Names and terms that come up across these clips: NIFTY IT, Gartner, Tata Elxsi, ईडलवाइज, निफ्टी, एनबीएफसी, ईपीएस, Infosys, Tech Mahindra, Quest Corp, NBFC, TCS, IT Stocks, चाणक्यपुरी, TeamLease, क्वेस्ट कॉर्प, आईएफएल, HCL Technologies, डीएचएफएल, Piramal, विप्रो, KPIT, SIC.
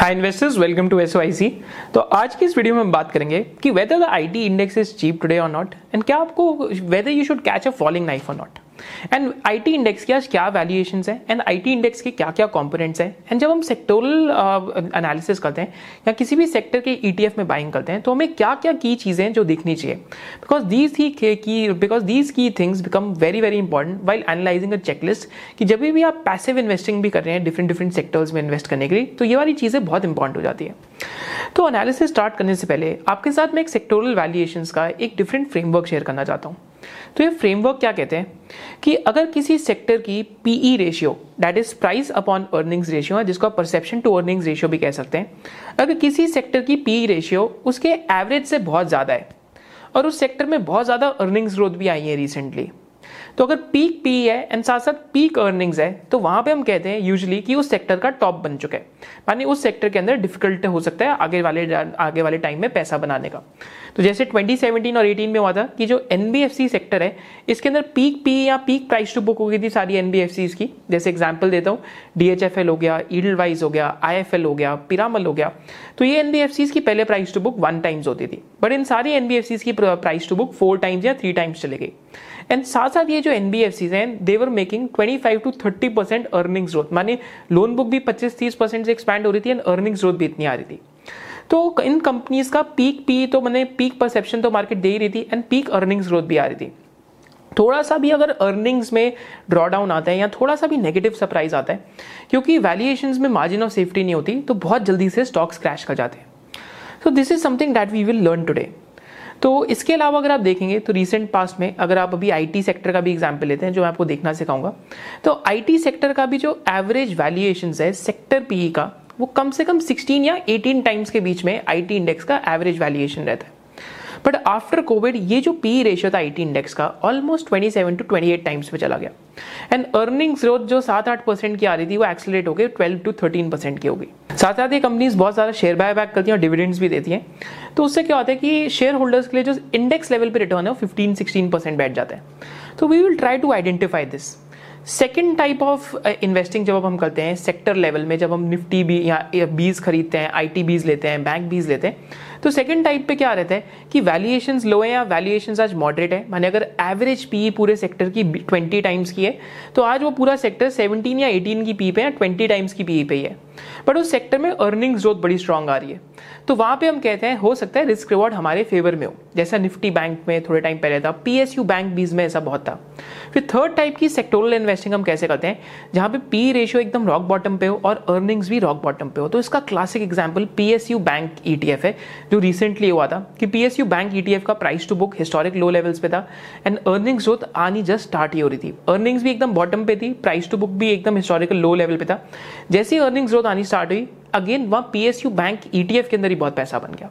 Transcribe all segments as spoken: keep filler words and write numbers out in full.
Hi investors, welcome to S Y C. तो आज की इस वीडियो में हम बात करेंगे कि whether the IT index is cheap today और नॉट, एंड क्या आपको whether you should catch a falling knife और नॉट, एंड आईटी इंडेक्स के आज क्या वैल्यूएशंस हैं, एंड आईटी इंडेक्स के क्या क्या कंपोनेंट्स हैं। एंड जब हम सेक्टोरल एनालिसिस करते हैं या किसी भी सेक्टर के ईटीएफ में बाइंग करते हैं तो हमें क्या क्या की चीज़ें जो देखनी चाहिए, because these key because these key things become very very important while analysing a checklist, कि जब भी आप पैसिव इन्वेस्टिंग भी कर रहे हैं डिफरेंट डिफरेंट सेक्टर्स में इन्वेस्ट करने के लिए, तो ये वाली चीज़ें बहुत इंपॉर्टेंट हो जाती है। तो एनालिसिस स्टार्ट करने से पहले आपके साथ मैं एक सेक्टोरल वैल्यूएशंस का एक डिफरेंट फ्रेमवर्क शेयर करना चाहता हूँ। तो ये फ्रेमवर्क क्या कहते हैं कि अगर किसी सेक्टर की PE ratio, that is price upon earnings ratio, जिसको आप परसेप्शन टू अर्निंग्स रेशियो भी कह सकते हैं, अगर किसी सेक्टर की पीई रेशियो उसके एवरेज से बहुत ज़्यादा है और उस सेक्टर में बहुत ज़्यादा अर्निंग्स ग्रोथ भी आई है रिसेंटली, तो अगर पीक पीई है एंड साथ साथ पीक अर्निंग्स है, तो वहां पे हम कहते हैं यूजुअली कि उस सेक्टर का टॉप बन चुका है, मानी उस सेक्टर के अंदर डिफिकल्ट हो सकता है आगे वाले आगे वाले टाइम में पैसा बनाने का। तो जैसे ट्वेंटी सेवनटीन और एटीन में हुआ था कि जो एनबीएफसी सेक्टर है इसके अंदर पीक पीई या पीक प्राइस टू बुक हो गई थी सारी एनबीएफसीज की। जैसे एग्जाम्पल देता हूँ, डीएचएफएल हो गया, ईडलवाइज हो गया, आईएफएल हो गया, पिरामल हो गया। तो ये एनबीएफसीज की पहले price to book one times होती थी, बट इन सारी एनबीएफसीज की price to book four times या थ्री टाइम्स चले गई। एंड साथ साथ ये जो एनबीएफसीज हैं they were making twenty five to thirty percent earnings growth, माने लोन बुक भी पच्चीस तीस परसेंट से एक्सपैंड हो रही थी एंड अर्निंग्स ग्रोथ भी इतनी आ रही थी। तो इन कंपनीज का पीक पी तो मैंने पीक परसेप्शन तो मार्केट दे ही रही थी एंड पीक अर्निंग्स ग्रोथ भी आ रही थी। थोड़ा सा भी अगर अर्निंग्स में ड्रॉडाउन आता है या थोड़ा सा भी नेगेटिव सरप्राइज आता है, क्योंकि वैल्यूएशंस में मार्जिन ऑफ सेफ्टी नहीं होती, तो बहुत जल्दी से स्टॉक्स क्रैश कर जाते हैं। So this is something that we will learn today. तो इसके अलावा अगर आप देखेंगे तो रिसेंट पास्ट में, अगर आप अभी आईटी सेक्टर का भी एग्जांपल लेते हैं जो मैं आपको देखना सिखाऊंगा, तो आईटी सेक्टर का भी जो एवरेज वैल्यूएशंस है सेक्टर पीई का, वो कम से कम सिक्सटीन या एटीन टाइम्स के बीच में आईटी इंडेक्स का एवरेज वैल्यूएशन रहता है। बट आफ्टर कोविड ये जो पी रेशियो था आईटी इंडेक्स का almost twenty seven to twenty eight times पे चला गया, एंड अर्निंग्स ग्रोथ जो सात आठ परसेंट की आ रही थी वो एक्सेलरेट होकर ट्वेल्व टू थर्टीन परसेंट की हो गई। साथ साथ ये कंपनीज बहुत सारा शेयर बाय बैक करती हैं और डिविडेंड्स भी देती हैं, तो उससे क्या होता है कि शेयर होल्डर्स के लिए जो इंडेक्स लेवल पे रिटर्न है वो फिफ्टीन सिक्सटीन परसेंट बैठ जाता है। तो we will try to identify this. Second type of investing जब हम करते हैं सेक्टर लेवल में, जब हम निफ्टी भी या बीज खरीदते हैं, आईटी बीज लेते हैं, बैंक बीज लेते हैं, तो सेकेंड टाइप पे क्या रहता है कि वैल्यूएशंस लो है या वैल्यूएशंस आज मॉडरेट है, माने अगर एवरेज पी पूरे सेक्टर की ट्वेंटी टाइम्स की है तो आज वो पूरा सेक्टर सेवनटीन या एटीन की पी पे या ट्वेंटी टाइम्स की पी पे ही है, बट उस सेक्टर में अर्निंग्स ग्रोथ बड़ी स्ट्रांग आ रही है, तो वहाँ पे हम कहते हैं हो सकता है रिस्क रिवॉर्ड हमारे फेवर में हो, जैसा निफ्टी बैंक में थोड़े टाइम पहले था, पीएसयू बैंक बीज में ऐसा बहुत था। फिर थर्ड टाइप की सेक्टोरल इन्वेस्टिंग हम कैसे करते हैं, जहाँ पे पी रेशियो एकदम रॉक बॉटम पे हो और अर्निंग्स भी रॉक बॉटम पे हो। तो इसका classic example PSU bank ETF है जो रिसेंटली हुआ था कि पीएसयू बैंक ईटीएफ का price to book historic low levels पे था एंड अर्निंग्स ग्रोथ आनी जस्ट स्टार्ट ही हो रही थी, अर्निंग्स भी एकदम बॉटम पे थी, प्राइस टू बुक भी एकदम हिस्टोरिकल लो लेवल पे था। जैसे ही अर्निंग्स ग्रोथ आनी स्टार्ट हुई, अगेन वहां पीएसयू बैंक ईटीएफ के अंदर ही बहुत पैसा बन गया।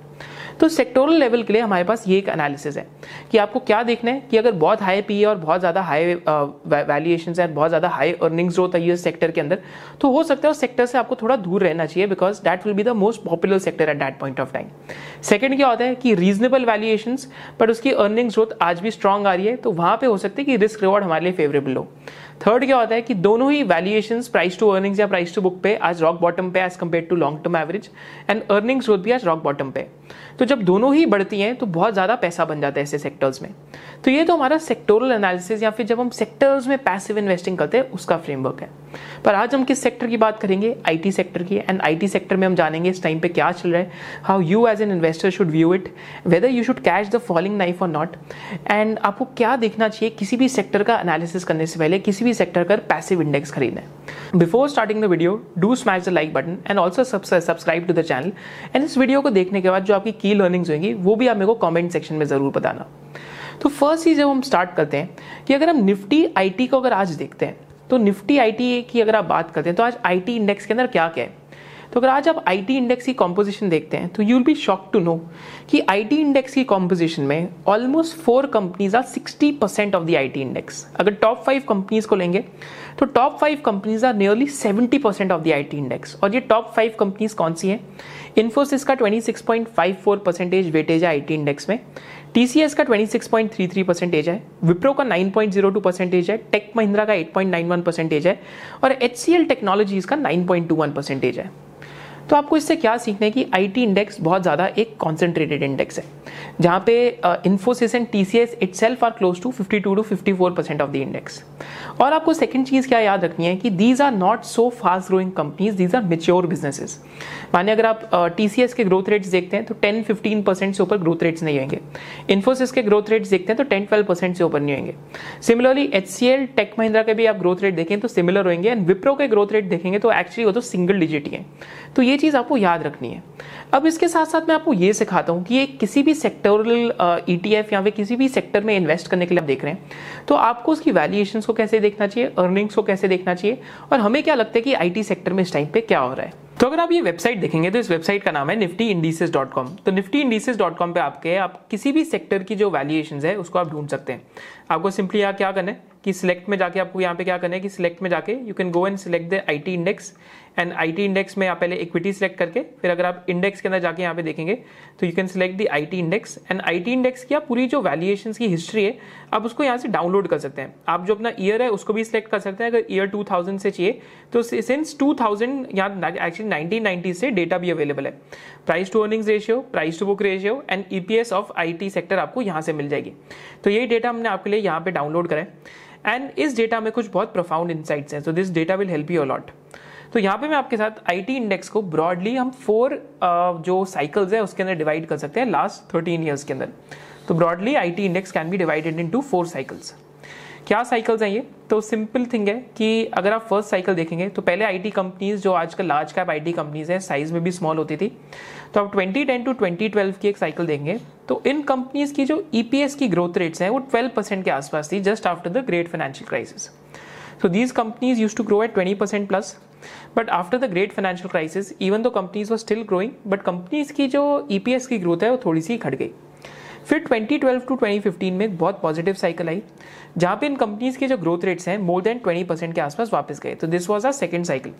तो सेक्टोरल लेवल के लिए हमारे पास ये एक एनालिसिस है कि आपको क्या देखना है कि अगर बहुत हाई पीई और बहुत ज़्यादा हाई वैल्यूएशंस है, बहुत ज़्यादा हाई अर्निंग्स ग्रोथ है इस सेक्टर के अंदर, तो हो सकता है उस सेक्टर से आपको थोड़ा दूर रहना चाहिए, because that will be the most popular sector at that point of time. Second क्या होता है कि रीजनेबल वैल्यूएशंस बट उसकी अर्निंग्स ग्रोथ आज भी स्ट्रांग आ रही है, तो वहाँ पे हो सकता है कि रिस्क रिवॉर्ड हमारे लिए फेवरेबल हो। थर्ड क्या होता है कि दोनों ही वैल्यूएशंस प्राइस टू अर्निंग्स या प्राइस टू बुक पे आज रॉक बॉटम पे as compare to long term average, and earnings growth भी आज रॉक बॉटम पे। तो जब दोनों ही बढ़ती हैं तो बहुत ज़्यादा पैसा बन जाता है ऐसे सेक्टर्स में। तो ये तो हमारा सेक्टोरल एनालिसिस या फिर जब हम सेक्टर्स में पैसिव इन्वेस्टिंग करते हैं उसका फ्रेमवर्क है। पर आज हम किस सेक्टर की बात करेंगे, आईटी सेक्टर की, एंड आईटी सेक्टर में हम जानेंगे इस टाइम पे क्या चल रहा है, how you as an investor should view it, whether you should catch the falling knife और नॉट, एंड आपको क्या देखना चाहिए किसी भी सेक्टर का एनालिसिस करने से पहले, किसी भी सेक्टर का पैसिव इंडेक्स खरीदना है। Before starting the video do smash the like button and also subscribe to the channel, and इस वीडियो को देखने के बाद जो आपकी की लर्निंग्स होंगी वो भी आप मेरे को कमेंट सेक्शन में ज़रूर बताना। तो फर्स्ट चीज़ जब हम स्टार्ट करते हैं कि अगर हम निफ्टी आईटी को अगर आज देखते हैं, तो निफ्टी आईटी की अगर आप बात करते हैं तो आज आईटी इंडेक्स के अंदर क्या क्या है। तो अगर आज आप आईटी इंडेक्स की कॉम्पोजिशन देखते हैं तो you will be shock to know कि आईटी इंडेक्स की कॉम्पोजिशन में almost four companies are sixty percent of the IT index. अगर टॉप फाइव कंपनीज को लेंगे तो top five companies are nearly seventy percent of the IT index. और ये top five companies कौन सी हैं? इन्फोसिस का twenty six point five four percentage weightage है आईटी इंडेक्स में, टीसीएस का twenty six point three three percentage है, विप्रो का nine point zero two percentage है, टेक महिंद्रा का eight point nine one percentage है और एचसीएल टेक्नोलॉजीज का nine point two one percentage है। तो आपको इससे क्या सीखना है कि आईटी इंडेक्स बहुत ज़्यादा एक कॉन्सेंट्रेटेड इंडेक्स है, जहाँ पे Infosys and TCS itself are close to fifty two to fifty four percent of the index. और आपको सेकंड चीज़ क्या याद रखनी है कि these are not so fast growing companies, these are mature businesses. माने अगर आप टीसीएस uh, के ग्रोथ रेट्स देखते हैं तो टेन फिफ्टीन परसेंट से ऊपर ग्रोथ रेट्स नहीं होंगे। इन्फोसिस के ग्रोथ रेट्स देखते हैं तो टेन ट्वेल्व परसेंट से ऊपर नहीं होंगे। सिमिलरली एचसीएल, टेक महिंद्रा के भी आप ग्रोथ रेट देखें तो सिमिलर होंगे, एंड विप्रो के ग्रोथ रेट देखेंगे तो एक्चुअली वो तो सिंगल डिजिट ही है। तो ये चीज़ आपको याद रखनी है। अब इसके साथ साथ मैं आपको ये सिखाता हूँ कि ये किसी भी सेक्टोरल ईटीएफ या फिर किसी भी सेक्टर में इन्वेस्ट करने के लिए आप देख रहे हैं तो आपको उसकी वैल्यूएशंस को कैसे देखना चाहिए, अर्निंग्स को कैसे देखना चाहिए, और हमें क्या लगता है कि आईटी सेक्टर में इस टाइम पे क्या हो रहा है। तो अगर आप ये वेबसाइट देखेंगे तो इस वेबसाइट का नाम है निफ्टी इंडिसेस डॉट कॉम। तो निफ्टी इंडिसेस डॉट कॉम पे आपके आप किसी भी सेक्टर की जो वैल्यूएशंस है उसको आप ढूंढ सकते हैं। आपको सिंपली यहाँ क्या करना है कि सिलेक्ट में जाके आपको यहाँ पे क्या करना है कि सिलेक्ट में जाके you can go and select the IT index, and IT index में आप पहले इक्विटी सिलेक्ट करके फिर अगर आप इंडेक्स के अंदर जाके यहाँ पे देखेंगे तो you can select the IT index, and IT index की आप पूरी जो वैल्यूएशंस की हिस्ट्री है आप उसको यहाँ से डाउनलोड कर सकते हैं। आप जो अपना ईयर है उसको भी सिलेक्ट कर सकते हैं। अगर ईयर टू थाउजेंड से चाहिए तो सिंस टू थाउजेंड यहाँ एक्चुअली नाइनटीन नाइनटी से डेटा भी अवेलेबल है। Price to earnings ratio, price to book ratio and E P S of I T sector आपको यहाँ से मिल जाएगी। तो यही डेटा हमने आपके लिए यहाँ पे डाउनलोड करा है, एंड इस डेटा में कुछ बहुत प्रोफाउंड इनसाइट्स हैं। So this data will help you a lot. तो यहाँ पे मैं आपके साथ आईटी इंडेक्स को ब्रॉडली हम फोर uh, जो साइकिल्स है उसके अंदर डिवाइड कर सकते हैं लास्ट थर्टीन ईयर्स के अंदर। तो broadly IT index can be divided into four cycles. क्या साइकिल्स हैं ये? तो सिंपल थिंग है कि अगर आप फर्स्ट साइकिल देखेंगे तो पहले आईटी कंपनीज जो आजकल लार्ज कैप आईटी कंपनीज हैं साइज में भी स्मॉल होती थी। तो आप twenty ten to twenty twelve की एक साइकिल देखेंगे तो इन कंपनीज की जो ईपीएस की ग्रोथ रेट्स हैं वो ट्वेल्व परसेंट के आसपास थी just after the great financial crisis. So these companies used to grow at twenty percent plus, but after the great financial crisis, even though companies were still growing, but companies की जो E P S की growth है वो थोड़ी सी घट गई। फिर twenty twelve to twenty fifteen में एक बहुत पॉजिटिव साइकिल आई जहाँ पे इन कंपनीज के जो ग्रोथ रेट्स हैं मोर देन ट्वेंटी परसेंट के आसपास वापस गए। तो this was a second cycle.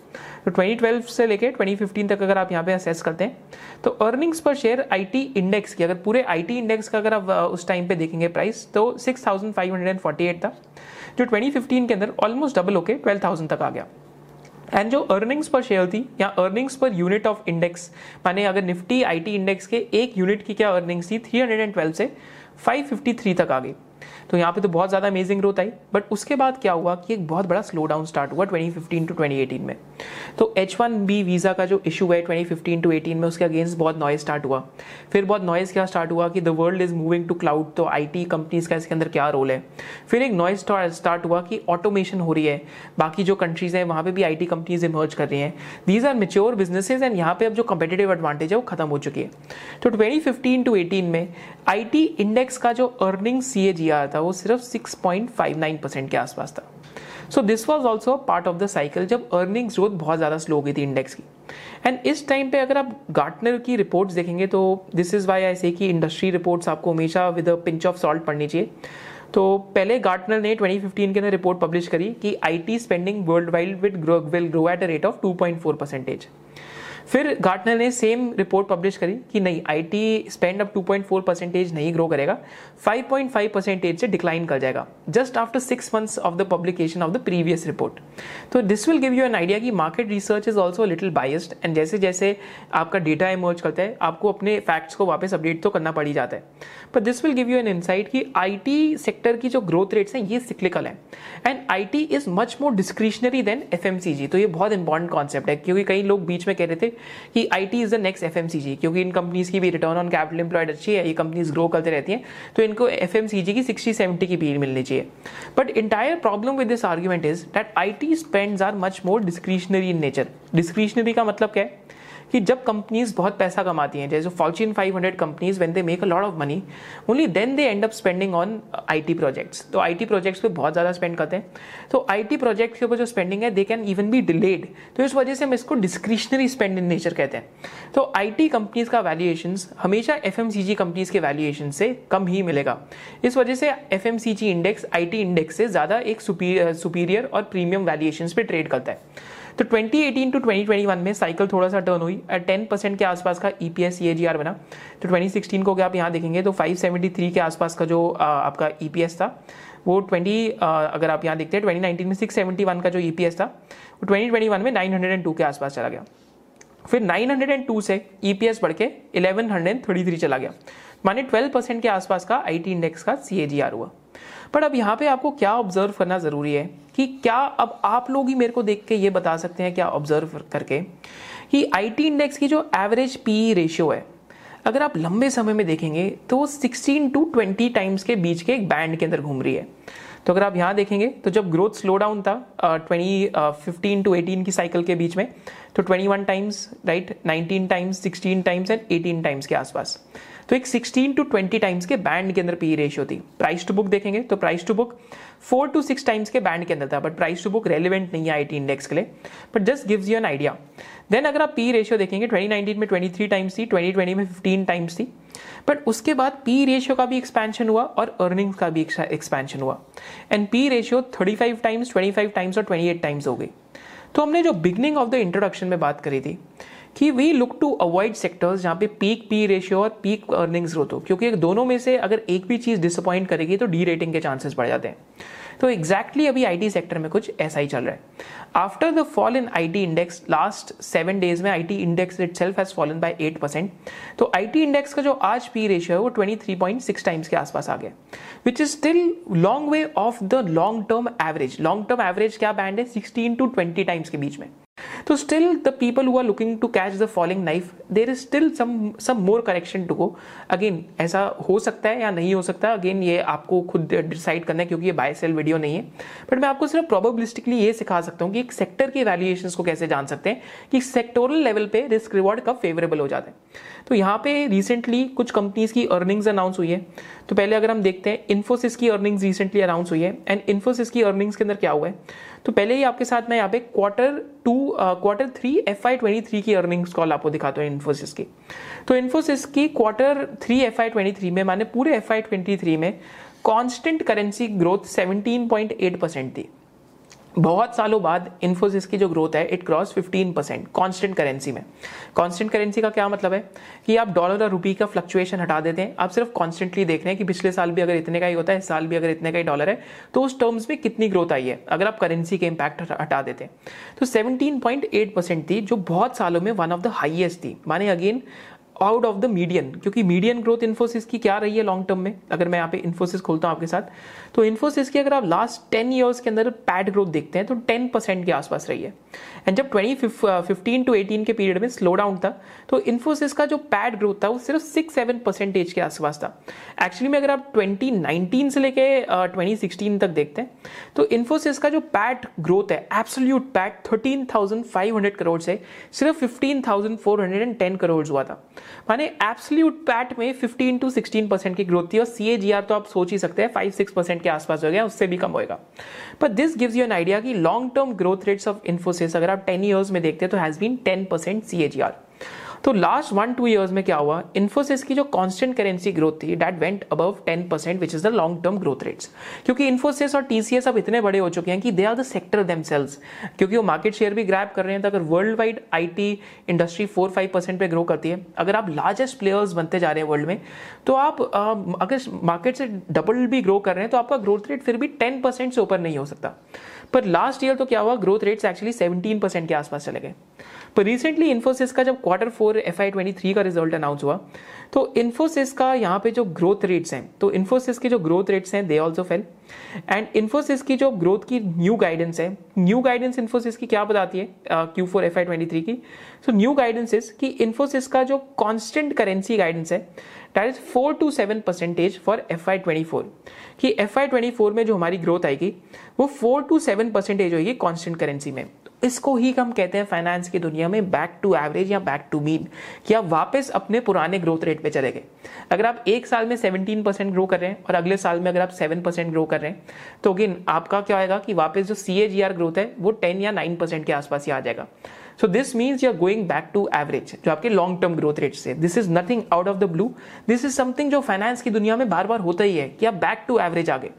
तो ट्वेंटी ट्वेल्व से लेके ट्वेंटी फिफ्टीन तक अगर आप यहाँ पे असेस करते हैं तो अर्निंग्स पर शेयर आईटी इंडेक्स की, अगर पूरे आईटी इंडेक्स का अगर आप उस टाइम पे देखेंगे प्राइस तो six thousand five hundred and forty eight था जो ट्वेंटी फिफ्टीन के अंदर ऑलमोस्ट डबल होके ट्वेल्व थाउजेंड तक आ गया। एंड जो अर्निंग्स पर शेयर थी या earnings per unit of index, माने अगर निफ्टी आईटी इंडेक्स के एक यूनिट की क्या अर्निंग्स थी, थ्री हंड्रेड ट्वेल्व से फाइव फिफ्टी थ्री तक आ गई। तो यहाँ पे तो बहुत ज़्यादा अमेजिंग ग्रोथ आई, बट उसके बाद क्या हुआ कि एक बहुत बड़ा स्लो डाउन स्टार्ट हुआ twenty fifteen to twenty eighteen में। तो एच वन बी वीज़ा का जो इशू है ट्वेंटी फिफ्टीन टू एटीन में उसके अगेंस्ट बहुत नॉइज़ स्टार्ट हुआ। फिर बहुत नॉइज़ क्या स्टार्ट हुआ कि the world is moving to cloud, तो आईटी कंपनीज का इसके अंदर क्या रोल है। फिर एक नॉइज़ स्टार्ट हुआ कि ऑटोमेशन हो रही है, बाकी जो कंट्रीज़ हैं वहाँ पर भी आईटी कंपनीज इमर्ज कर रही हैं। These are mature businesses and यहाँ पे अब जो कम्पिटेटिव एडवांटेज है वो खत्म हो चुकी है। तो ट्वेंटी फिफ्टीन टू एटीन में आईटी इंडेक्स का जो earning C A ji are था वो सिर्फ six point five nine percent के आसपास था। So this was also part of the cycle जब अर्निंग्स ग्रोथ बहुत ज़्यादा स्लो हो गई थी इंडेक्स की। एंड इस टाइम पे अगर आप गार्टनर की रिपोर्ट्स देखेंगे तो दिस इज़ वाई आई से कि इंडस्ट्री रिपोर्ट्स आपको हमेशा with a pinch of salt पढ़नी चाहिए। तो पहले गार्टनर ने ट्वेंटी फिफ्टीन के अंदर रिपोर्ट पब्लिश करी कि IT spending world wide will grow at a rate of two point four percentage. फिर गार्टनर ने सेम रिपोर्ट पब्लिश करी कि नहीं, आईटी स्पेंड अब टू पॉइंट फोर परसेंटेज नहीं ग्रो करेगा, फाइव पॉइंट फाइव परसेंटेज से डिक्लाइन कर जाएगा just after six months of the publication of the previous report. तो this will give you an idea कि market research is also little biased, and जैसे जैसे आपका डेटा इमर्ज करता है आपको अपने फैक्ट्स को वापस अपडेट तो करना पड़ ही जाता है। पर this will give you an insight कि आईटी सेक्टर की जो ग्रोथ रेट्स हैं ये सिक्लिकल है, and IT is much more discretionary than FMCG. तो ये बहुत इंपॉर्टेंट कॉन्सेप्ट है क्योंकि कई लोग बीच में कह रहे थे कि IT is the next FMCG क्योंकि इन कंपनीज की भी रिटर्न ऑन कैपिटल एम्प्लॉयड अच्छी है, ये कंपनीज ग्रो करते रहती हैं तो इनको एफएमसीजी की सिक्सटी सेवेंटी की भीड़ मिलनी चाहिए। But entire problem with this argument is that IT spends are much more discretionary in nature. Discretionary का मतलब क्या है कि जब कंपनीज बहुत पैसा कमाती हैं, जैसे Fortune five hundred companies when they make a lot of money only then they end up spending on IT projects. तो आईटी प्रोजेक्ट्स पे बहुत ज़्यादा स्पेंड करते हैं, तो आईटी प्रोजेक्ट्स के ऊपर जो स्पेंडिंग है they can even be delayed. तो इस वजह से हम इसको डिस्क्रिशनरी स्पेंड इन नेचर कहते हैं। तो आईटी कंपनीज का वैल्यूएशन हमेशा एफएमसीजी कंपनीज के वैल्यूएशन से कम ही मिलेगा। इस वजह से एफएमसीजी इंडेक्स आईटी इंडेक्स से ज़्यादा एक सुपीरियर और प्रीमियम वैल्यूएशन पे ट्रेड करता है। तो twenty eighteen to twenty twenty one में साइकिल थोड़ा सा टर्न हुई, टेन परसेंट के आसपास का ईपीएस सीएजीआर बना। तो ट्वेंटी सिक्सटीन को अगर आप यहाँ देखेंगे तो फाइव सेवेंटी थ्री के आसपास का जो आपका ईपीएस था वो ट्वेंटी अगर आप यहाँ देखते हैं ट्वेंटी नाइनटीन में सिक्स सेवेंटी वन का जो ईपीएस था वो ट्वेंटी ट्वेंटी वन में नाइन हंड्रेड टू के आसपास चला गया। फिर नौ सौ दो से ईपीएस बढ़ के ग्यारह सौ तैंतीस चला गया, माने बारह परसेंट के आसपास का आईटी इंडेक्स का सीएजीआर हुआ। पर अब यहाँ पे आपको क्या ऑब्जर्व करना जरूरी है कि क्या अब आप लोग ही मेरे को देख के ये बता सकते हैं, क्या ऑब्जर्व करके, कि आईटी इंडेक्स की जो एवरेज पीई रेशियो है, अगर आप लंबे समय में देखेंगे तो वो सोलह टू बीस टाइम्स के बीच के एक बैंड के अंदर घूम रही है। तो अगर आप यहाँ देखेंगे तो जब ग्रोथ स्लो डाउन था ट्वेंटी फिफ्टीन टू एटीन की साइकिल के बीच में, तो इक्कीस times, right, nineteen times, sixteen times and eighteen times के आसपास, तो एक सोलह टू बीस टाइम्स के बैंड के अंदर पी रेशियो थी। प्राइस टू बुक देखेंगे तो price to book four to six times के बैंड के अंदर था, but price to book relevant नहीं है आईटी इंडेक्स के लिए, but just gives you an idea. Then अगर आप पी रेशियो देखेंगे ट्वेंटी नाइनटीन में तेईस टाइम्स थी, ट्वेंटी ट्वेंटी में पंद्रह टाइम्स थी, बट उसके बाद पी रेशियो का भी एक्सपेंशन हुआ और अर्निंग्स का भी एक्सपेंशन हुआ, एंड पी रेशियो पैंतीस टाइम्स, पच्चीस टाइम्स और अट्ठाईस टाइम्स हो गई। तो हमने जो बिगनिंग ऑफ द इंट्रोडक्शन में बात करी थी कि we look to avoid sectors जहाँ पे पीक पी रेशियो और पीक अर्निंग्स ग्रोथ हो, क्योंकि दोनों में से अगर एक भी चीज़ डिसअपॉइंट करेगी तो डी रेटिंग के चांसेस बढ़ जाते हैं। तो एक्जैक्टली अभी आईटी सेक्टर में कुछ ऐसा ही चल रहा है। After the fall in IT index last seven days में IT index itself has fallen by eight percent, तो आईटी इंडेक्स का जो आज पी रेशियो है वो तेईस पॉइंट सिक्स टाइम्स के आसपास आ गया, which is still long way of the long term average. Long term average क्या बैंड है, सिक्सटीन टू ट्वेंटी टाइम्स के बीच में। तो still the people who are looking to catch the falling knife, there is still some some more correction to go. Again ऐसा हो सकता है या नहीं हो सकता, अगेन ये आपको खुद डिसाइड करना है, क्योंकि ये बाय सेल वीडियो नहीं है, बट मैं आपको सिर्फ प्रोबेबिलिस्टिकली ये सिखा सकता हूँ कि एक सेक्टर के वैल्यूएशंस को कैसे जान सकते हैं कि सेक्टोरल लेवल पे रिस्क रिवॉर्ड कब फेवरेबल हो जाता है। तो यहाँ पे रिसेंटली कुछ कंपनीज की अर्निंग्स अनाउंस हुई है। तो पहले अगर हम देखते हैं इन्फोसिस की अर्निंग्स रिसेंटली अनाउंस हुई है, एंड इन्फोसिस की अर्निंग्स के अंदर क्या हुआ है, तो पहले ही आपके साथ मैं यहाँ पे quarter two quarter three F आई ट्वेंटी थ्री की अर्निंग्स कॉल आपको दिखाता हूँ इन्फोसिस की। तो इन्फोसिस की क्वार्टर थ्री एफ आई ट्वेंटी थ्री में, माने पूरे एफ आई ट्वेंटी थ्री में constant currency growth seventeen point eight percent थी। बहुत सालों बाद इन्फोसिस की जो ग्रोथ है it cross fifteen percent constant currency में। कांस्टेंट करेंसी का क्या मतलब है कि आप डॉलर और रुपी का फ्लक्चुएशन हटा देते हैं, आप सिर्फ कांस्टेंटली देख रहे हैं कि पिछले साल भी अगर इतने का ही होता है, इस साल भी अगर इतने का ही डॉलर है, तो उस टर्म्स में कितनी ग्रोथ आई है अगर आप करेंसी के इम्पैक्ट हटा देते हैं। तो सेवनटीन पॉइंट एट परसेंट थी, जो बहुत सालों में वन ऑफ द हाइएस्ट थी, माने again out of the median, क्योंकि मीडियन ग्रोथ इन्फोसिस की क्या रही है लॉन्ग टर्म में। अगर मैं यहाँ पे इन्फोसिस खोलता हूँ आपके साथ, तो इन्फोसिस की अगर आप लास्ट टेन इयर्स के अंदर पैड ग्रोथ देखते हैं तो टेन परसेंट के आसपास रही है, एंड जब ट्वेंटी फिफ्टीन टू एटीन के पीरियड में स्लो डाउन था तो इन्फोसिस का जो पैड ग्रोथ था वो सिर्फ सिक्स सेवन परसेंटेज के आसपास था। एक्चुअली में अगर आप ट्वेंटी नाइनटीन से लेके ट्वेंटी सिक्सटीन तक देखते हैं तो इन्फोसिस का जो पैड ग्रोथ है, absolute PAT thirteen thousand five hundred crore से सिर्फ fifteen thousand four hundred and ten crore हुआ था, माने एब्सोल्यूट पैट में फिफ्टीन टू सिक्सटीन परसेंट की ग्रोथ थी, और सीएजीआर तो आप सोच ही सकते हैं फाइव सिक्स परसेंट के आसपास हो गया, उससे भी कम होएगा। पर this gives you an idea कि long term growth rates of Infosys अगर आप टेन इयर्स में देखते हैं तो has been ten percent CAGR. तो लास्ट वन टू इयर्स में क्या हुआ, इन्फोसिस की जो कांस्टेंट करेंसी ग्रोथ थी that went above ten percent, which is the long term growth rates, क्योंकि इन्फोसिस और टीसीएस अब इतने बड़े हो चुके हैं कि they are the sector themselves, क्योंकि वो मार्केट शेयर भी ग्रैब कर रहे हैं। तो अगर world wide IT industry four five percent पे ग्रो करती है, अगर आप लार्जेस्ट प्लेयर्स बनते जा रहे हैं वर्ल्ड में, तो आप अगर मार्केट से डबल भी ग्रो कर रहे हैं तो आपका ग्रोथ रेट फिर भी टेन परसेंट से ऊपर नहीं हो सकता। पर लास्ट ईयर तो क्या हुआ, growth rates actually seventeen percent के आसपास चले गए। पर रिसेंटली इन्फोसिस का जब क्वार्टर फोर एफ आई ट्वेंटी थ्री का रिजल्ट अनाउंस हुआ तो इन्फोसिस का यहाँ पे जो ग्रोथ रेट्स हैं, तो इन्फोसिस के जो ग्रोथ रेट्स हैं they also fail, and Infosys की जो ग्रोथ की न्यू गाइडेंस है, न्यू गाइडेंस इन्फोसिस की क्या बताती है क्यू फोर एफ आई ट्वेंटी थ्री की, सो न्यू गाइडेंस इज कि इन्फोसिस का जो कॉन्स्टेंट करेंसी गाइडेंस है that is four to seven percentage for F I twenty four, कि एफ आई ट्वेंटी फोर में जो हमारी ग्रोथ आएगी वो फोर टू सेवन परसेंटेज होगी कॉन्स्टेंट करेंसी में। इसको ही हम कहते हैं फाइनेंस की दुनिया में बैक टू एवरेज या बैक टू मीन, कि आप वापस अपने पुराने ग्रोथ रेट पे चले गए। अगर आप एक साल में सेवनटीन परसेंट ग्रो कर रहे हैं और अगले साल में अगर आप सेवन परसेंट ग्रो कर रहे हैं, तो अगेन आपका क्या आएगा कि वापस जो सीएजीआर ग्रोथ है वो टेन या नाइन परसेंट के आसपास ही आ जाएगा। So this means you are going back to average, जो आपके लॉन्ग टर्म ग्रोथ रेट्स है। This is nothing out of the blue, this is something जो फाइनेंस की दुनिया में बार बार होता ही है कि आप बैक टू एवरेज आ गए।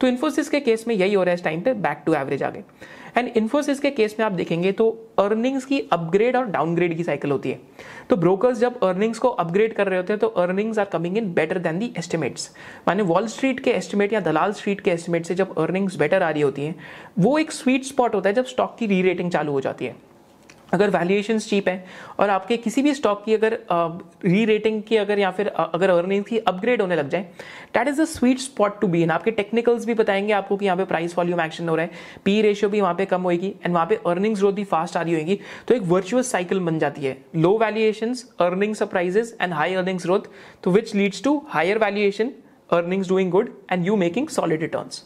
तो इन्फोसिस के केस में यही हो रहा है इस टाइम पे, बैक टू एवरेज आ गए। एंड इन्फोसिस के केस में आप देखेंगे तो अर्निंग्स की अपग्रेड और डाउनग्रेड की साइकिल होती है। तो ब्रोकर्स जब अर्निंग्स को अपग्रेड कर रहे होते हैं तो earnings are coming in better than the estimates, माने वॉल स्ट्रीट के एस्टिमेट या दलाल स्ट्रीट के एस्टिमेट से जब अर्निंग्स बेटर आ रही होती हैं, वो एक स्वीट स्पॉट होता है जब स्टॉक की री रेटिंग चालू हो जाती है। अगर वैल्यूएशंस चीप हैं और आपके किसी भी स्टॉक की अगर री रेटिंग की अगर या फिर अगर अर्निंग की अपग्रेड होने लग जाए, that is a sweet spot to be in. आपके टेक्निकल्स भी बताएंगे आपको कि यहाँ पे प्राइस वॉल्यूम एक्शन हो रहा है, पी रेशियो भी वहाँ पे कम होगी एंड वहाँ पे अर्निंग्स ग्रोथ भी फास्ट आ रही होगी। तो एक वर्चुअस साइकिल बन जाती है, low valuations, earning surprises and high earnings growth, तो which leads to higher valuation, earnings doing good and you making solid returns.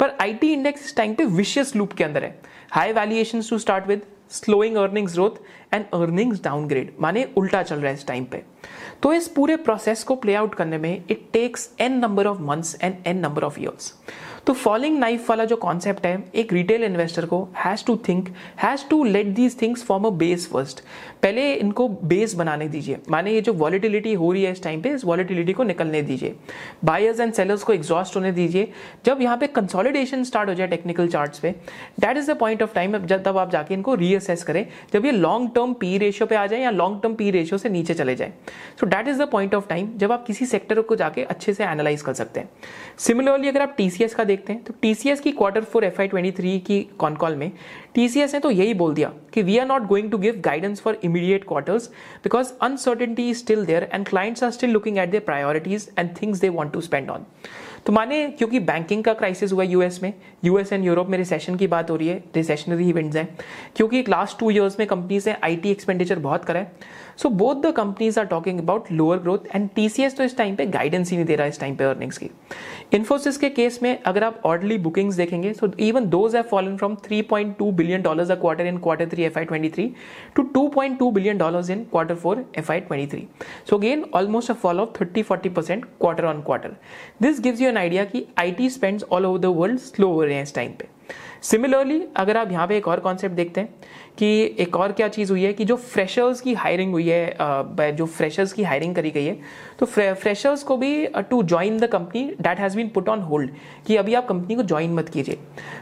पर आईटी इंडेक्स इस टाइम पे विशियस लूप के अंदर है, high valuations to start with, slowing earnings growth and earnings downgrade, माने उल्टा चल रहा है इस टाइम पे। तो इस पूरे प्रोसेस को प्ले आउट करने में it takes an number of months and an number of years. तो फॉलिंग नाइफ वाला जो कॉन्सेप्ट है, एक रिटेल इन्वेस्टर को has to think, has to let these things form a base first. पहले इनको बेस बनाने दीजिए, माने ये जो वॉलिटिलिटी हो रही है इस टाइम पे, इस वॉलिटिलिटी को निकलने दीजिए, बायर्स एंड सेलर्स को एग्जॉस्ट होने दीजिए। जब यहाँ पे कंसोलिडेशन स्टार्ट हो जाए टेक्निकल चार्ट्स पे, that is the point of time जब आप जाके इनको रीअसेस करें, जब ये लॉन्ग टर्म पी रेशियो पे आ जाए या लॉन्ग टर्म पी रेशियो से नीचे चले जाए। So that is the point of time जब आप किसी सेक्टर को जाके अच्छे से एनालाइज कर सकते हैं। सिमिलरली अगर आप टीसीएस का देखते हैं तो टीसीएस की क्वार्टर फोर एफ आई ट्वेंटी थ्री की कॉनकॉल में टीसीएस ने तो यही बोल दिया कि we are not going to give guidance for immediate quarters because uncertainty is still there and clients are still looking at their priorities and things they want to spend on. तो माने क्योंकि banking का crisis हुआ US में, US and Europe में recession की बात हो रही है, रिसेशनरी इवेंट्स हैं, क्योंकि लास्ट टू इयर्स में कंपनीज ने आईटी एक्सपेंडिचर बहुत करा है। So both the companies are talking about lower growth and TCS तो इस टाइम पे गाइडेंस ही नहीं दे रहा है इस टाइम पे अर्निंग्स की। इन्फोसिस के केस में अगर आप ऑर्डरली बुकिंग्स देखेंगे, so even those have fallen from three point two billion dollars a quarter in quarter three F I twenty three to two point two billion dollars in quarter four F I twenty three. So again almost a fall of thirty forty percent quarter on quarter. This gives you an idea कि IT spends all over the world slow हो रहे हैं इस time पे। Similarly अगर आप यहाँ पे एक और कॉन्सेप्ट देखते हैं कि एक और क्या चीज़ हुई है कि जो फ्रेशर्स की हायरिंग हुई है, जो फ्रेशर्स की हायरिंग करी गई है, तो फ्रेशर्स को भी to join the company that has been put on hold कि अभी आप कंपनी को ज्वाइन मत कीजिए।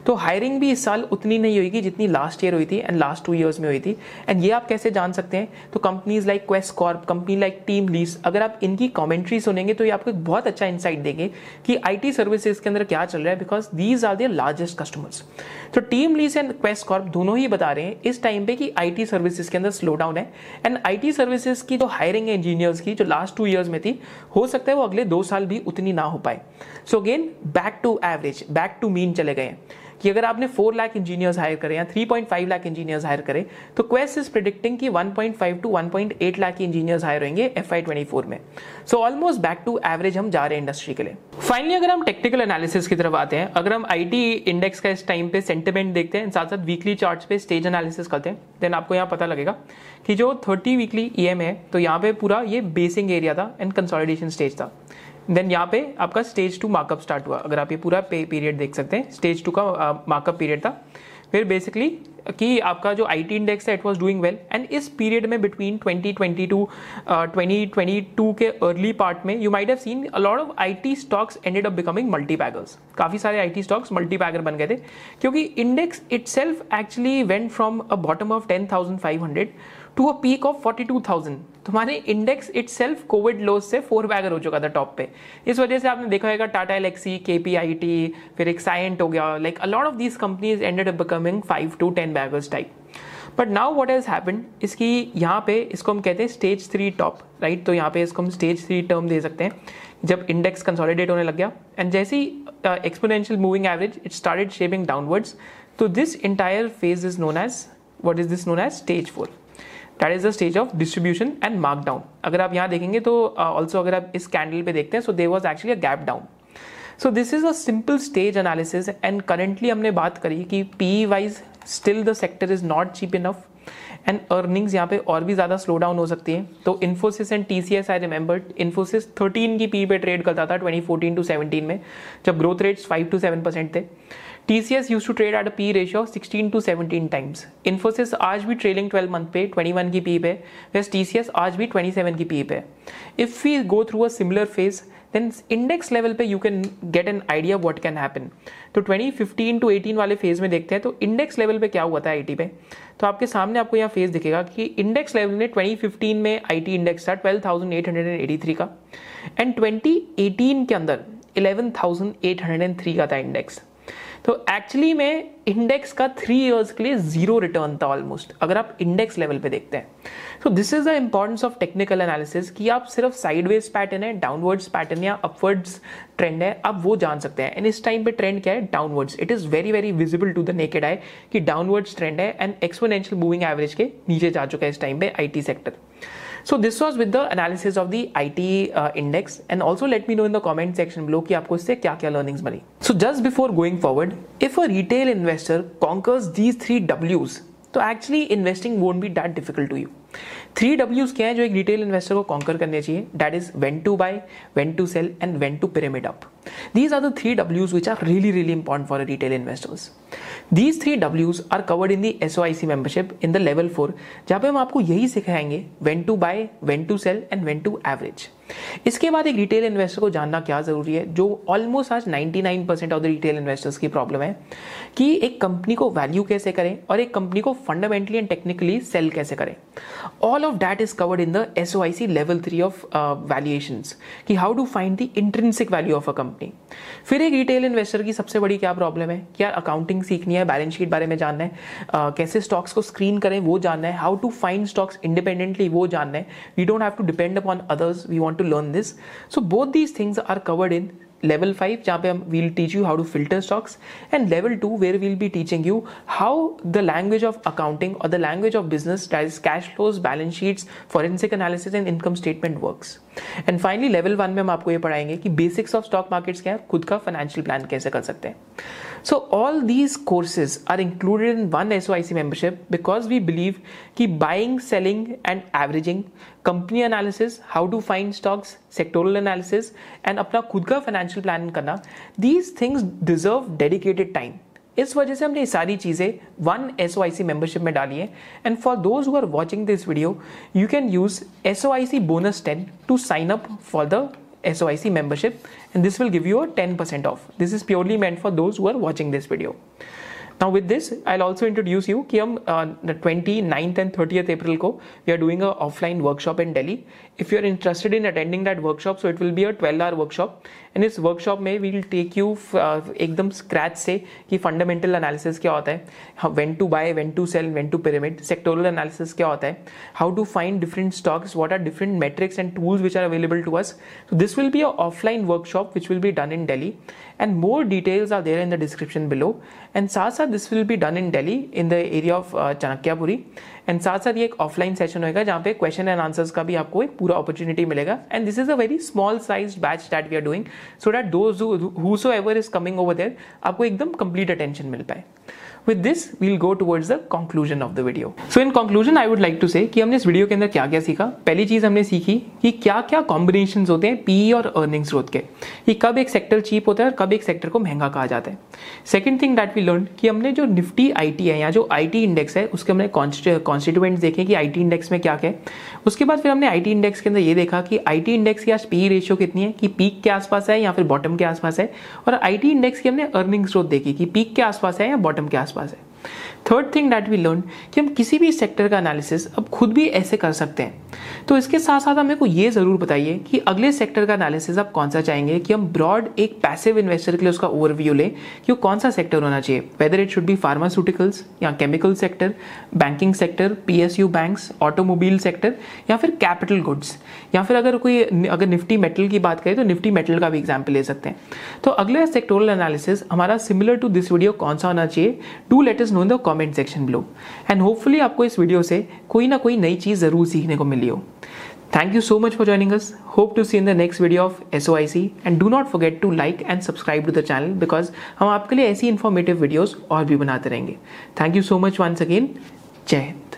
तो हायरिंग भी इस साल उतनी नहीं होगी जितनी लास्ट ईयर हुई थी एंड लास्ट टू ईयर्स में हुई थी। एंड ये आप कैसे जान सकते हैं, तो companies like क्वेस्ट कॉर्प, company like TeamLease, अगर आप इनकी कॉमेंट्री सुनेंगे तो ये आपको एक बहुत अच्छा इंसाइट देंगे कि आई टी सर्विसेज के अंदर क्या चल रहा है, because these are their largest customers. तो TeamLease and क्वेस्ट कॉर्प दोनों ही बता रहे हैं इस टाइम पे कि आईटी सर्विसेज के अंदर स्लो डाउन है एंड आईटी सर्विसेज की जो हायरिंग है इंजीनियर्स की जो लास्ट टू इयर्स में थी, हो सकता है वो अगले दो साल भी उतनी ना हो पाए। So again back to average, back to mean चले गए कि अगर आपने फोर लाख इंजीनियर्स हायर करें या three point five lakh engineers hire करें तो क्वेस्ट इज प्रेडिक्टिंग कि one point five to one point eight lakh engineers hire होंगे एफ आई ट्वेंटी फोर में। So almost back to average हम जा रहे हैं इंडस्ट्री के लिए। फाइनली अगर हम टेक्निकल एनालिसिस की तरफ आते हैं, अगर हम आईटी इंडेक्स का इस टाइम पे सेंटिमेंट देखते हैं, साथ साथ वीकली चार्ट्स पे स्टेज एनालिसिस करते हैं, देन आपको यहाँ पता लगेगा कि जो थर्टी वीकली ईएम है तो यहाँ पे पूरा ये बेसिंग एरिया था एंड कंसोलिडेशन स्टेज था। देन यहाँ पे आपका स्टेज टू मार्कअप स्टार्ट हुआ। अगर आप ये पूरा पे पीरियड देख सकते हैं, स्टेज टू का मार्कअप पीरियड था। फिर बेसिकली कि आपका जो आईटी इंडेक्स है it was doing well and इस पीरियड में बिटवीन ट्वेंटी ट्वेंटी टू के अर्ली पार्ट में you might have seen a lot of IT stocks ended up becoming multi baggers. काफ़ी सारे आईटी स्टॉक्स मल्टी बैगर बन गए थे क्योंकि index itself actually went from a bottom of ten thousand five hundred to a peak of forty two thousand. तो माने index itself covid lows से four bagger हो चुका था टॉप पे। इस वजह से आपने देखा होगा टाटा एलेक्सी, केपीआईटी, फिर एक साइंट हो गया, like a lot of these companies ended up becoming five to ten baggers type. But now what has happened इसकी यहाँ पे इसको हम कहते हैं स्टेज थ्री टॉप, राइट। तो यहाँ पे इसको हम स्टेज थ्री टर्म दे सकते हैं जब इंडेक्स कंसोलिडेट होने लग गया एंड जैसे ही exponential moving average it started shaping downwards. तो this entire phase is known as what is this known as stage four, that is the stage of distribution and markdown. अगर आप यहाँ देखेंगे तो ऑल्सो uh, अगर आप इस कैंडल पे देखते हैं so there was actually a gap down. So this is a simple stage analysis and currently हमने बात करी कि P wise still the sector is not cheap enough and earnings यहाँ पे और भी ज़्यादा स्लो डाउन हो सकती है। तो Infosys and TCS I remember, Infosys thirteen की पी पे ट्रेड करता था ट्वेंटी फोर्टीन टू सेवनटीन में जब growth rates five to seven percent थे। TCS used to trade at a P ratio sixteen to seventeen times. Infosys आज भी ट्रेलिंग ट्वेल्व मंथ पे ट्वेंटी वन की पी पे, वेस्ट टीसीएस आज भी ट्वेंटी सेवन की पी पे। If we go through a similar phase then index level पे you can get an idea what can happen. तो ट्वेंटी फिफ्टीन टू एटीन वाले फेज में देखते हैं तो इंडेक्स लेवल पे क्या हुआ था आईटी पे, तो आपके सामने आपको यहाँ फेज दिखेगा कि इंडेक्स लेवल में ट्वेंटी फिफ्टीन में आईटी इंडेक्स था twelve thousand eight hundred eighty three का एंड ट्वेंटी एटीन के अंदर eleven thousand eight hundred three का था इंडेक्स। तो एक्चुअली में इंडेक्स का थ्री इयर्स के लिए जीरो रिटर्न था ऑलमोस्ट, अगर आप इंडेक्स लेवल पे देखते हैं। So this is the importance of technical analysis कि आप सिर्फ साइडवेज पैटर्न है, डाउनवर्ड्स पैटर्न या अपवर्ड्स ट्रेंड है, आप वो जान सकते हैं। एंड इस टाइम पे ट्रेंड क्या है? Downwards. It is very very visible to the naked eye कि डाउनवर्ड्स ट्रेंड है एंड एक्सपोनेंशियल मूविंग एवरेज के नीचे जा चुका है इस टाइम पे IT sector. So this was with the analysis of the I T uh, index, and also let me know in the comment section below कि आपको इससे क्या क्या learnings milli. So just before going forward, if a retail investor conquers these three W's, तो actually investing won't be that difficult to you। Three W's क्या है जो एक retail investor को conquer करने चाहिए? That is when to buy, when to sell, and when to pyramid up। These are the three W's which are really really important for retail investors। These three W's are covered in the S O I C membership in the level four, जहाँ पे हम आपको यही सिखाएंगे when to buy, when to sell and when to average। इसके बाद एक retail investor को जानना क्या जरूरी है, जो ऑलमोस्ट आज निन्यानवे percent of the retail investors की प्रॉब्लम है, कि एक कंपनी को वैल्यू कैसे करें और एक कंपनी को फंडामेंटली एंड टेक्निकली सेल कैसे करें। All of that is covered in the S O I C level three of valuations, कि how to find the intrinsic value of a company. फिर एक रिटेल इन्वेस्टर की सबसे बड़ी क्या प्रॉब्लम है कि यार अकाउंटिंग सीखनी है, बैलेंस शीट बारे में जानना है, uh, कैसे स्टॉक्स को स्क्रीन करें वो जानना है, how to find stocks independently वो जानना है। We don't have to depend upon others, we want to learn this. So both these things are covered in level five, जहाँ पे हम we'll teach you how to filter stocks, and level two where we'll be teaching you how the language of accounting or the language of business, that is cash flows, balance sheets, forensic analysis and income statement works. And finally level one में हम आपको ये पढ़ाएंगे कि basics of stock markets क्या है, खुद का financial plan कैसे कर सकते हैं। So all these courses are included in one S O I C membership because we believe कि buying, selling and averaging, company analysis, how to find stocks, sectoral analysis and अपना खुद का financial plan करना, these things deserve dedicated time। इस वजह से हमने ये सारी चीज़ें one S O I C membership में डाली है। And for those who are watching this video, you can use S O I C bonus ten to sign up for the S O I C membership, and this will give you a ten percent off. This is purely meant for those who are watching this video. Now with this I will also introduce you कि हम twenty ninth and thirtieth April को we are doing a offline workshop in Delhi. If you are interested in attending that workshop, so it will be a twelve hour workshop. And इस workshop में we will take you एकदम scratch से कि fundamental analysis क्या होता है, when to buy, when to sell, when to pyramid, sectoral analysis क्या होता है, how to find different stocks, what are different matrix and tools which are available to us. So this will be a offline workshop which will be done in Delhi, and more details are there in the description below. And साथ साथ this will be done in Delhi in the area of चाणक्यपुरी। And साथ साथ ये एक offline session होगा जहाँ पे question and answers का भी आपको एक पूरा अपॉर्चुनिटी मिलेगा। And this is a very small size batch that we are doing, so that those who, whosoever is coming over there, आपको एकदम complete attention मिल पाए। With this, we'll go towards the conclusion of the video. So in conclusion, I would like to say कि हमने इस video के अंदर क्या क्या सीखा। पहली चीज़ हमने सीखी कि क्या क्या कॉम्बिनेशंस होते हैं P E और earnings growth के, कि कब एक सेक्टर चीप होता है और कब एक सेक्टर को महंगा कहा जाता है। Second thing that we learn कि हमने जो निफ्टी आई टी है या जो आई टी इंडेक्स है उसके हमने कॉन्स्टिट्यूएंट्स देखे कि आई टी इंडेक्स में क्या क्या है। उसके बाद फिर हमने आई टी इंडेक्स के अंदर ये देखा कि आई टी इंडेक्स की आज पी ई रेशियो कितनी है, कि पीक के आसपास है या फिर बॉटम के आसपास है। और आई टी इंडेक्स की हमने अर्निंग्स ग्रोथ देखी कि पीक के आसपास है या बॉटम के आसपास है। Third thing that we learn कि हम किसी भी सेक्टर का एनालिसिस अब खुद भी ऐसे कर सकते हैं। तो इसके साथ साथ हमें को ये ज़रूर बताइए कि अगले सेक्टर का एनालिसिस आप कौन सा चाहेंगे, कि हम ब्रॉड एक पैसिव इन्वेस्टर के लिए उसका ओवरव्यू लें कि वो कौन सा सेक्टर होना चाहिए, whether it should be pharmaceuticals या chemical sector, banking sector, P S U banks, automobile sector या फिर कैपिटल गुड्स, या फिर अगर कोई अगर निफ्टी मेटल की बात करें तो निफ्टी मेटल का भी एग्जाम्पल ले सकते हैं। तो अगला सेक्टोरल एनालिसिस हमारा सिमिलर टू दिस वीडियो कौन सा होना चाहिए, do let us know in the comment section below. And hopefully आपको इस वीडियो से कोई ना कोई नई चीज़ ज़रूर सीखने को मिली हो। Thank you so much for joining us. Hope to see in the next video of S O I C, and do not forget to like and subscribe to the channel because हम आपके लिए ऐसी informative videos और भी बनाते रहेंगे। Thank you so much once again. जय हिंद।